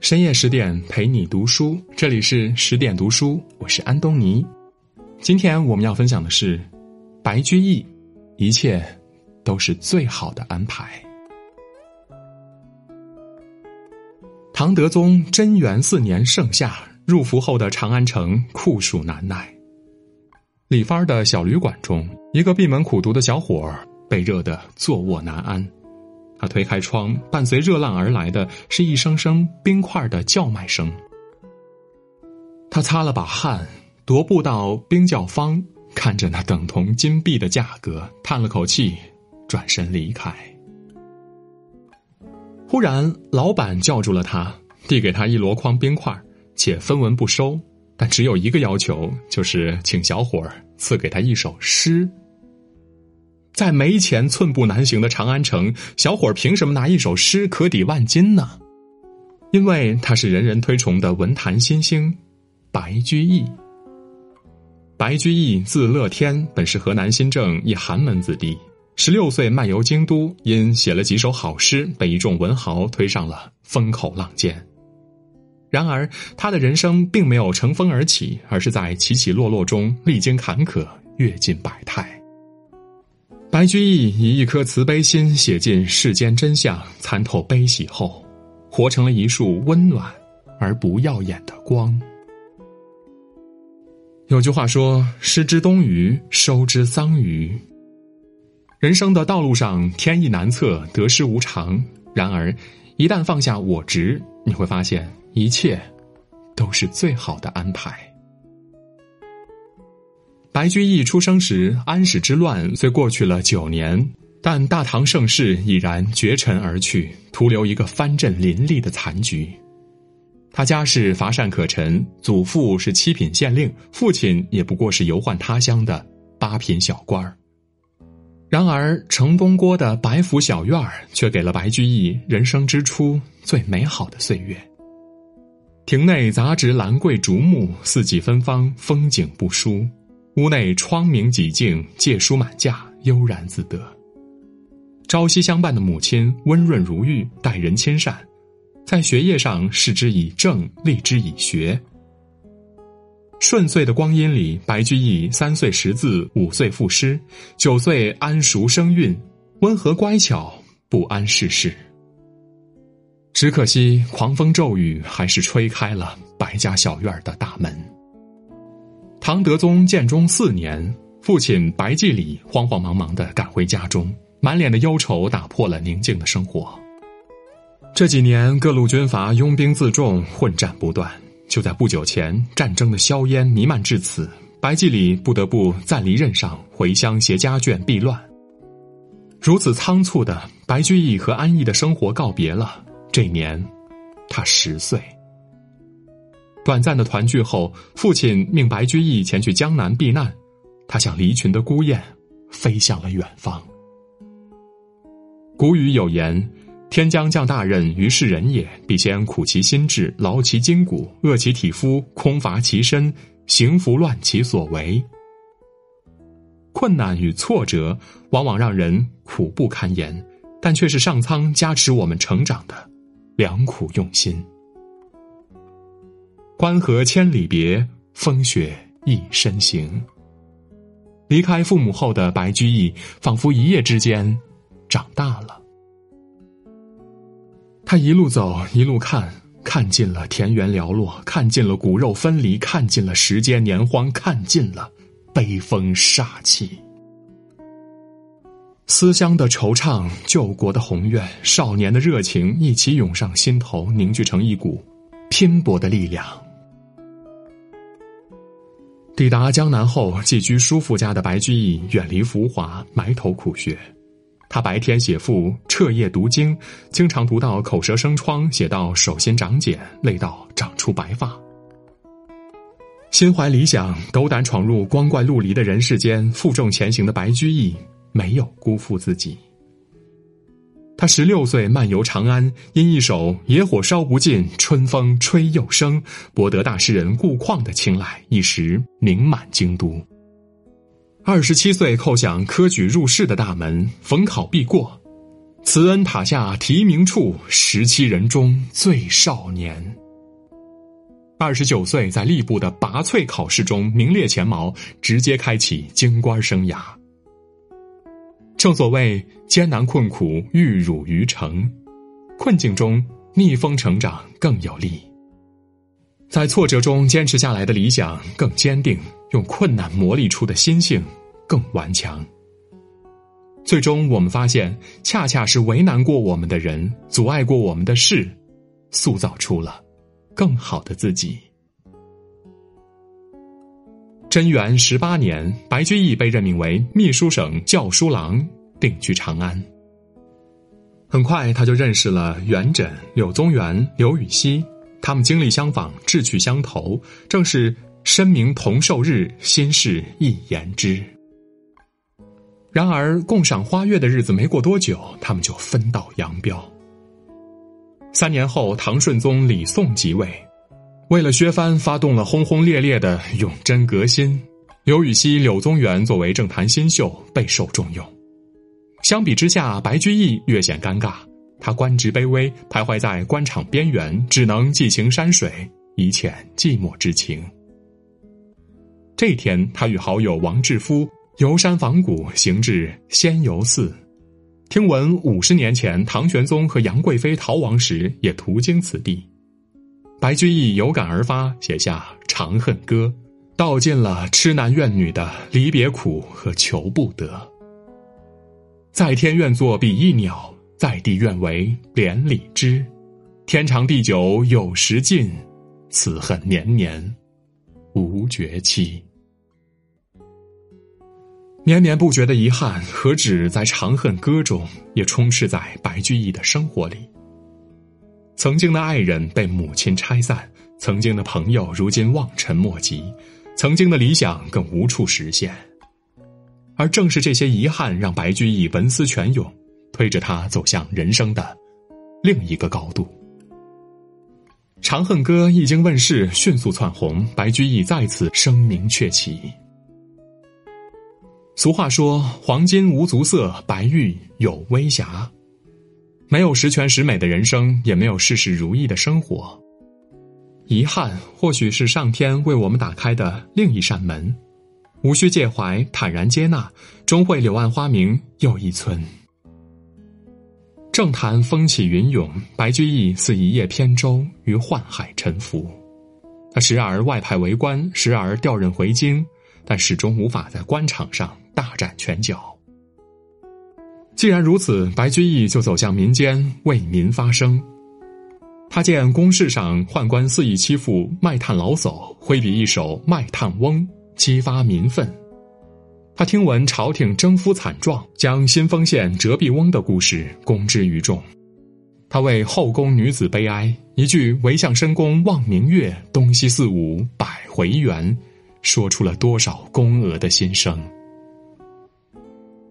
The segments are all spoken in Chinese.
深夜10点陪你读书，这里是10点读书，我是安东尼。今天我们要分享的是白居易，一切都是最好的安排。唐德宗贞元4年盛夏入伏后的长安城酷暑难耐，李帆的小旅馆中，一个闭门苦读的小伙儿被热得坐卧难安。他推开窗，伴随热浪而来的是一声声冰块的叫卖声。他擦了把汗，踱步到冰窖坊，看着那等同金币的价格，叹了口气，转身离开。忽然老板叫住了他，递给他一箩筐冰块，且分文不收，但只有一个要求，就是请小伙儿赐给他一首诗。在没钱寸步难行的长安城，小伙凭什么拿一首诗可抵万金呢？因为他是人人推崇的文坛新星白居易。白居易字乐天，本是河南新郑一寒门子弟，16岁漫游京都，因写了几首好诗被一众文豪推上了风口浪尖。然而他的人生并没有乘风而起，而是在起起落落中历经坎坷，阅尽百态。白居易以一颗慈悲心写尽世间真相，参透悲喜后，活成了一束温暖而不耀眼的光。有句话说，失之东隅，收之桑榆。人生的道路上天意难测，得失无常，然而一旦放下我执，你会发现一切都是最好的安排。白居易出生时，安史之乱虽过去了9年，但大唐盛世已然绝尘而去，徒留一个藩镇林立的残局。他家世乏善可陈，祖父是七品县令，父亲也不过是游宦他乡的8品小官。然而城东郭的白府小院却给了白居易人生之初最美好的岁月。庭内杂植兰桂竹木，四季芬芳，风景不输。屋内窗明几净，借书满架，悠然自得。朝夕相伴的母亲温润如玉，待人亲善，在学业上视之以政，立之以学。顺遂的光阴里，白居易3岁识字，5岁赋诗，9岁谙熟声韵，温和乖巧，不谙世事。只可惜狂风骤雨还是吹开了白家小院的大门。唐德宗建中4年，父亲白季礼慌慌忙忙地赶回家中，满脸的忧愁打破了宁静的生活。这几年各路军阀拥兵自重，混战不断，就在不久前，战争的硝烟弥漫至此，白季礼不得不暂离任上，回乡携家眷避乱。如此仓促的，白居易和安逸的生活告别了。这年他10岁。短暂的团聚后，父亲命白居易前去江南避难，他像离群的孤雁，飞向了远方。古语有言，天将降大任于是人也，必先苦其心志，劳其筋骨，饿其体肤，空乏其身，行拂乱其所为。困难与挫折往往让人苦不堪言，但却是上苍加持我们成长的良苦用心。关河千里别，风雪一身行。离开父母后的白居易，仿佛一夜之间长大了。他一路走，一路看，看尽了田园寥落，看尽了骨肉分离，看尽了时间年荒，看尽了悲风煞气。思乡的惆怅，救国的宏愿，少年的热情，一起涌上心头，凝聚成一股拼搏的力量。抵达江南后，寄居叔父家的白居易远离浮华，埋头苦学。他白天写赋，彻夜读经，经常读到口舌生疮，写到手心长茧，累到长出白发。心怀理想，斗胆闯入光怪陆离的人世间，负重前行的白居易没有辜负自己。他16岁漫游长安，因一首“野火烧不尽，春风吹又生”博得大诗人顾况的青睐，一时名满京都。27岁叩响科举入仕的大门，逢考必过，慈恩塔下题名处，17人中最少年。29岁在吏部的拔萃考试中名列前茅，直接开启京官生涯。正所谓艰难困苦玉汝于成，困境中逆风成长更有力。在挫折中坚持下来的理想更坚定，用困难磨砺出的心性更顽强。最终我们发现，恰恰是为难过我们的人，阻碍过我们的事，塑造出了更好的自己。贞元18年，白居易被任命为秘书省校书郎，定居长安。很快他就认识了元稹、柳宗元、刘禹锡，他们经历相仿，志趣相投，正是深明同受日，心事一言之。然而共赏花月的日子没过多久，他们就分道扬镳。3年后，唐顺宗李诵即位，为了削藩发动了轰轰烈烈的永贞革新。刘禹锡、柳宗元作为政坛新秀备受重用，相比之下白居易略显尴尬，他官职卑微，徘徊在官场边缘，只能寄情山水，以遣寂寞之情。这一天，他与好友王志夫游山访古，行至仙游寺，听闻50年前唐玄宗和杨贵妃逃亡时也途经此地。白居易有感而发，写下《长恨歌》，道尽了痴男怨女的离别苦和求不得。在天愿作比翼鸟，在地愿为连理枝。天长地久有时尽，此恨绵绵无绝期。绵绵不绝的遗憾，何止在《长恨歌》中，也充斥在白居易的生活里。曾经的爱人被母亲拆散，曾经的朋友如今望尘莫及，曾经的理想更无处实现。而正是这些遗憾，让白居易文思泉涌，推着他走向人生的另一个高度。《长恨歌》一经问世，迅速窜红，白居易再次声名鹊起。俗话说，黄金无足色，白玉有微瑕。没有十全十美的人生，也没有事事如意的生活。遗憾或许是上天为我们打开的另一扇门，无需介怀，坦然接纳，终会柳暗花明又一村。政坛风起云涌，白居易似一叶扁舟于宦海沉浮。他时而外派为官，时而调任回京，但始终无法在官场上大展拳脚。既然如此，白居易就走向民间，为民发声。他见公事上宦官肆意欺负卖炭老叟，挥笔一首《卖炭翁》，激发民愤。他听闻朝廷征夫惨状，将新丰县折臂翁的故事公之于众。他为后宫女子悲哀，一句“唯向深宫望明月，东西四五百回圆”，说出了多少宫娥的心声。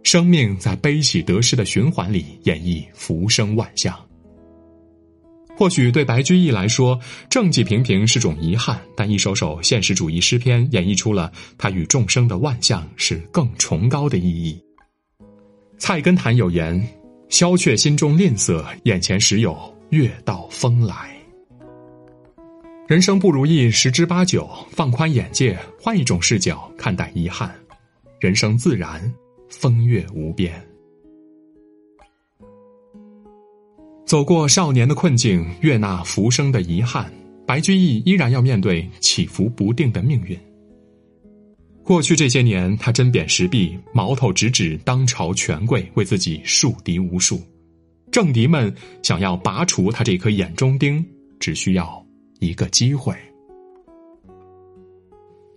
生命在悲喜得失的循环里演绎浮生万象。或许对白居易来说，政绩平平是种遗憾，但一首首现实主义诗篇演绎出了他与众生的万象是更崇高的意义。菜根谭有言：消却心中吝啬，眼前时有月到风来。人生不如意十之八九，放宽眼界，换一种视角看待遗憾，人生自然，风月无边。走过少年的困境，悦纳浮生的遗憾，白居易依然要面对起伏不定的命运。过去这些年，他针砭时弊，矛头直指当朝权贵，为自己树敌无数。政敌们想要拔除他这颗眼中钉，只需要一个机会。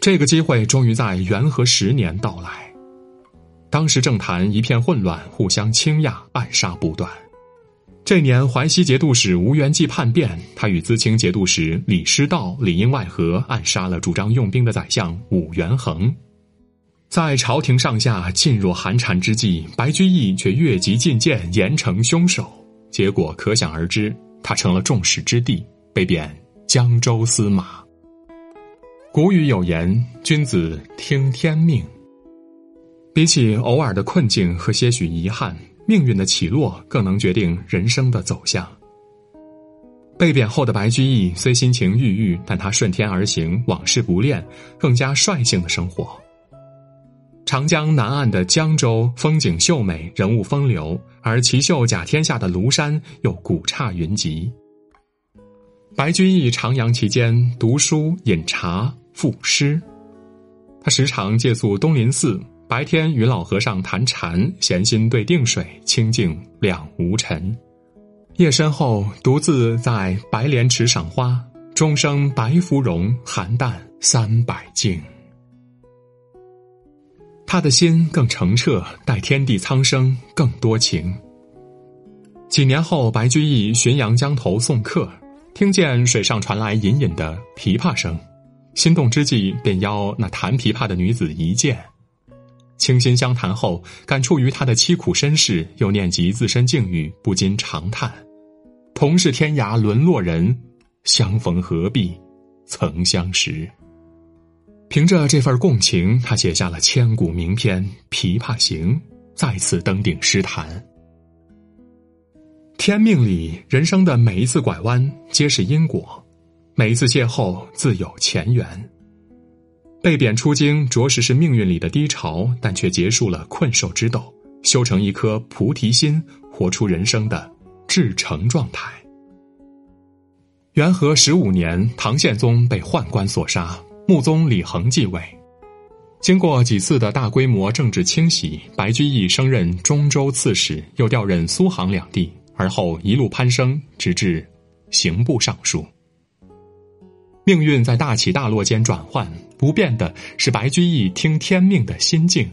这个机会终于在元和10年到来。当时政坛一片混乱，互相倾轧，暗杀不断。这年淮西节度使吴元济叛变，他与淄青节度使李师道里应外合，暗杀了主张用兵的宰相武元衡。在朝廷上下噤若寒蝉之际，白居易却越级进谏，严惩凶手，结果可想而知，他成了众矢之的，被贬江州司马。古语有言：君子听天命。比起偶尔的困境和些许遗憾，命运的起落更能决定人生的走向。被贬后的白居易虽心情郁郁，但他顺天而行，往事不恋，更加率性的生活。长江南岸的江州风景秀美，人物风流，而奇秀甲天下的庐山又古刹云集。白居易徜徉期间读书、饮茶、赋诗，他时常借宿东林寺，白天与老和尚谈禅，闲心对定水，清静两无尘；夜深后独自在白莲池赏花，终生白芙蓉含淡300径。他的心更澄澈，待天地苍生更多情。几年后，白居易巡阳江头送客，听见水上传来隐隐的琵琶声，心动之际，便邀那弹琵琶的女子一见。倾心相谈后，感触于他的凄苦身世，又念及自身境遇，不禁长叹：同是天涯沦落人，相逢何必曾相识。凭着这份共情，他写下了千古名篇《琵琶行》，再次登顶诗坛。天命里，人生的每一次拐弯皆是因果，每一次邂逅自有前缘。被贬出京着实是命运里的低潮，但却结束了困兽之斗，修成一颗菩提心，活出人生的至诚状态。元和15年，唐宪宗被宦官所杀，穆宗李恒继位。经过几次的大规模政治清洗，白居易升任中州刺史，又调任苏杭两地，而后一路攀升，直至刑部尚书。命运在大起大落间转换，不变的是白居易听天命的心境。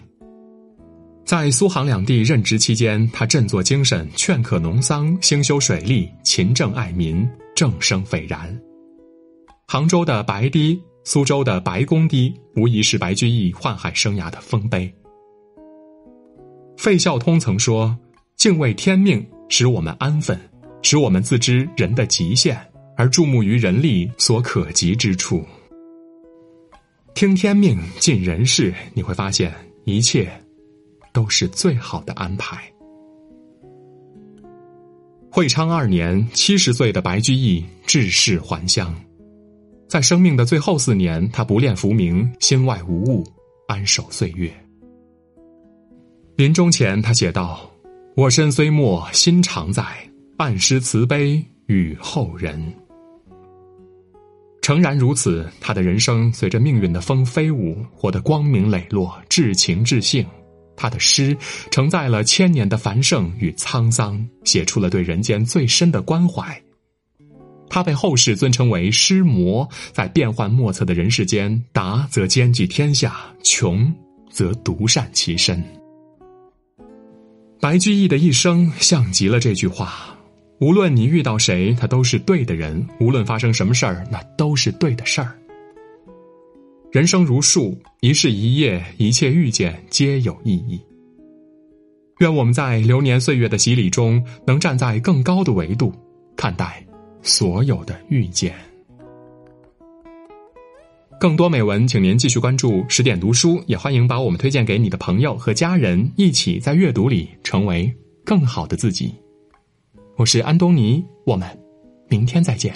在苏杭两地任职期间，他振作精神，劝可农桑，兴修水利，勤政爱民，政声斐然。杭州的白堤，苏州的白公堤，无疑是白居易宦海生涯的丰碑。费孝通曾说：敬畏天命，使我们安分，使我们自知人的极限，而注目于人力所可及之处。听天命，尽人事，你会发现一切都是最好的安排。会昌2年，70岁的白居易致仕还乡。在生命的最后4年，他不恋浮名，心外无物，安守岁月。临终前他写道：我身虽没心常在，暗施慈悲与后人。诚然如此，他的人生随着命运的风飞舞，活得光明磊落，至情至性。他的诗承载了千年的繁盛与沧桑，写出了对人间最深的关怀。他被后世尊称为诗魔，在变幻莫测的人世间，达则兼济天下，穷则独善其身。白居易的一生像极了这句话：无论你遇到谁，他都是对的人；无论发生什么事儿，那都是对的事儿。人生如树，一世一夜，一切遇见皆有意义。愿我们在流年岁月的洗礼中，能站在更高的维度看待所有的遇见。更多美文请您继续关注10点读书，也欢迎把我们推荐给你的朋友和家人，一起在阅读里成为更好的自己。我是安东尼，我们明天再见。